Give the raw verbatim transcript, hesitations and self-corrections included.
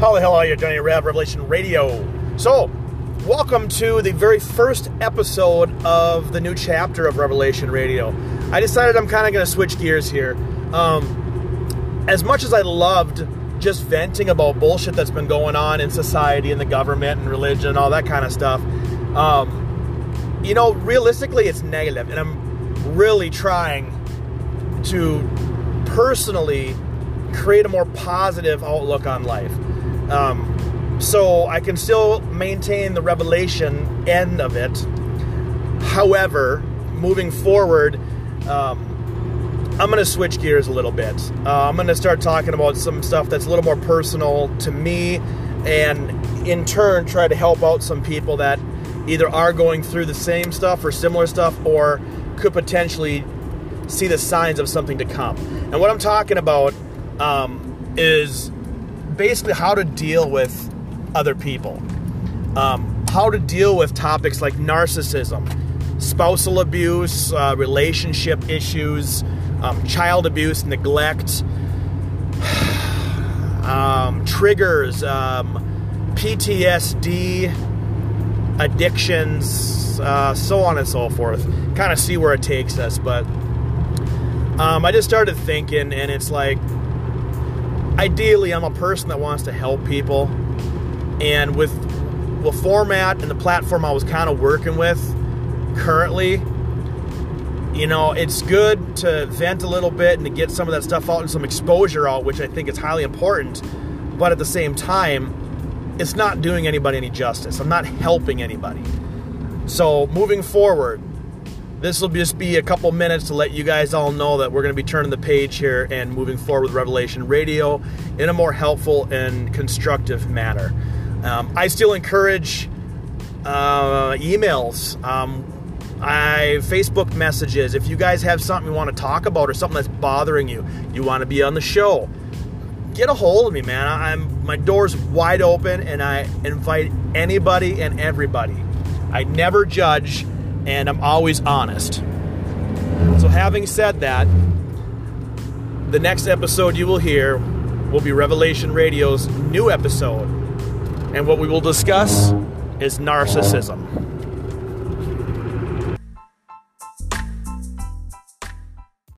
How the hell are you, Johnny Reb, Revelation Radio? So, welcome to the very first episode of the new chapter of Revelation Radio. I decided I'm kind of going to switch gears here. Um, as much as I loved just venting about bullshit that's been going on in society and the government and religion and all that kind of stuff, um, you know, realistically it's negative, and I'm really trying to personally create a more positive outlook on life. Um, so I can still maintain the revelation end of it. However, moving forward, um, I'm going to switch gears a little bit. Uh, I'm going to start talking about some stuff that's a little more personal to me, and in turn try to help out some people that either are going through the same stuff or similar stuff, or could potentially see the signs of something to come. And what I'm talking about um, is basically how to deal with other people, um, how to deal with topics like narcissism, spousal abuse, uh, relationship issues, um, child abuse, neglect, um, triggers, um, P T S D, addictions, uh, so on and so forth. Kind of see where it takes us, but um, I just started thinking, and it's like, ideally, I'm a person that wants to help people, and with the format and the platform I was kind of working with currently, you know, it's good to vent a little bit and to get some of that stuff out and some exposure out, which I think is highly important, but at the same time, it's not doing anybody any justice. I'm not helping anybody. So moving forward, this will just be a couple minutes to let you guys all know that we're going to be turning the page here and moving forward with Revelation Radio in a more helpful and constructive manner. Um, I still encourage uh, emails, um, I, Facebook messages. If you guys have something you want to talk about or something that's bothering you, you want to be on the show, get a hold of me, man. I'm my door's wide open, and I invite anybody and everybody. I never judge. And I'm always honest. So having said that, the next episode you will hear will be Revelation Radio's new episode. And what we will discuss is narcissism.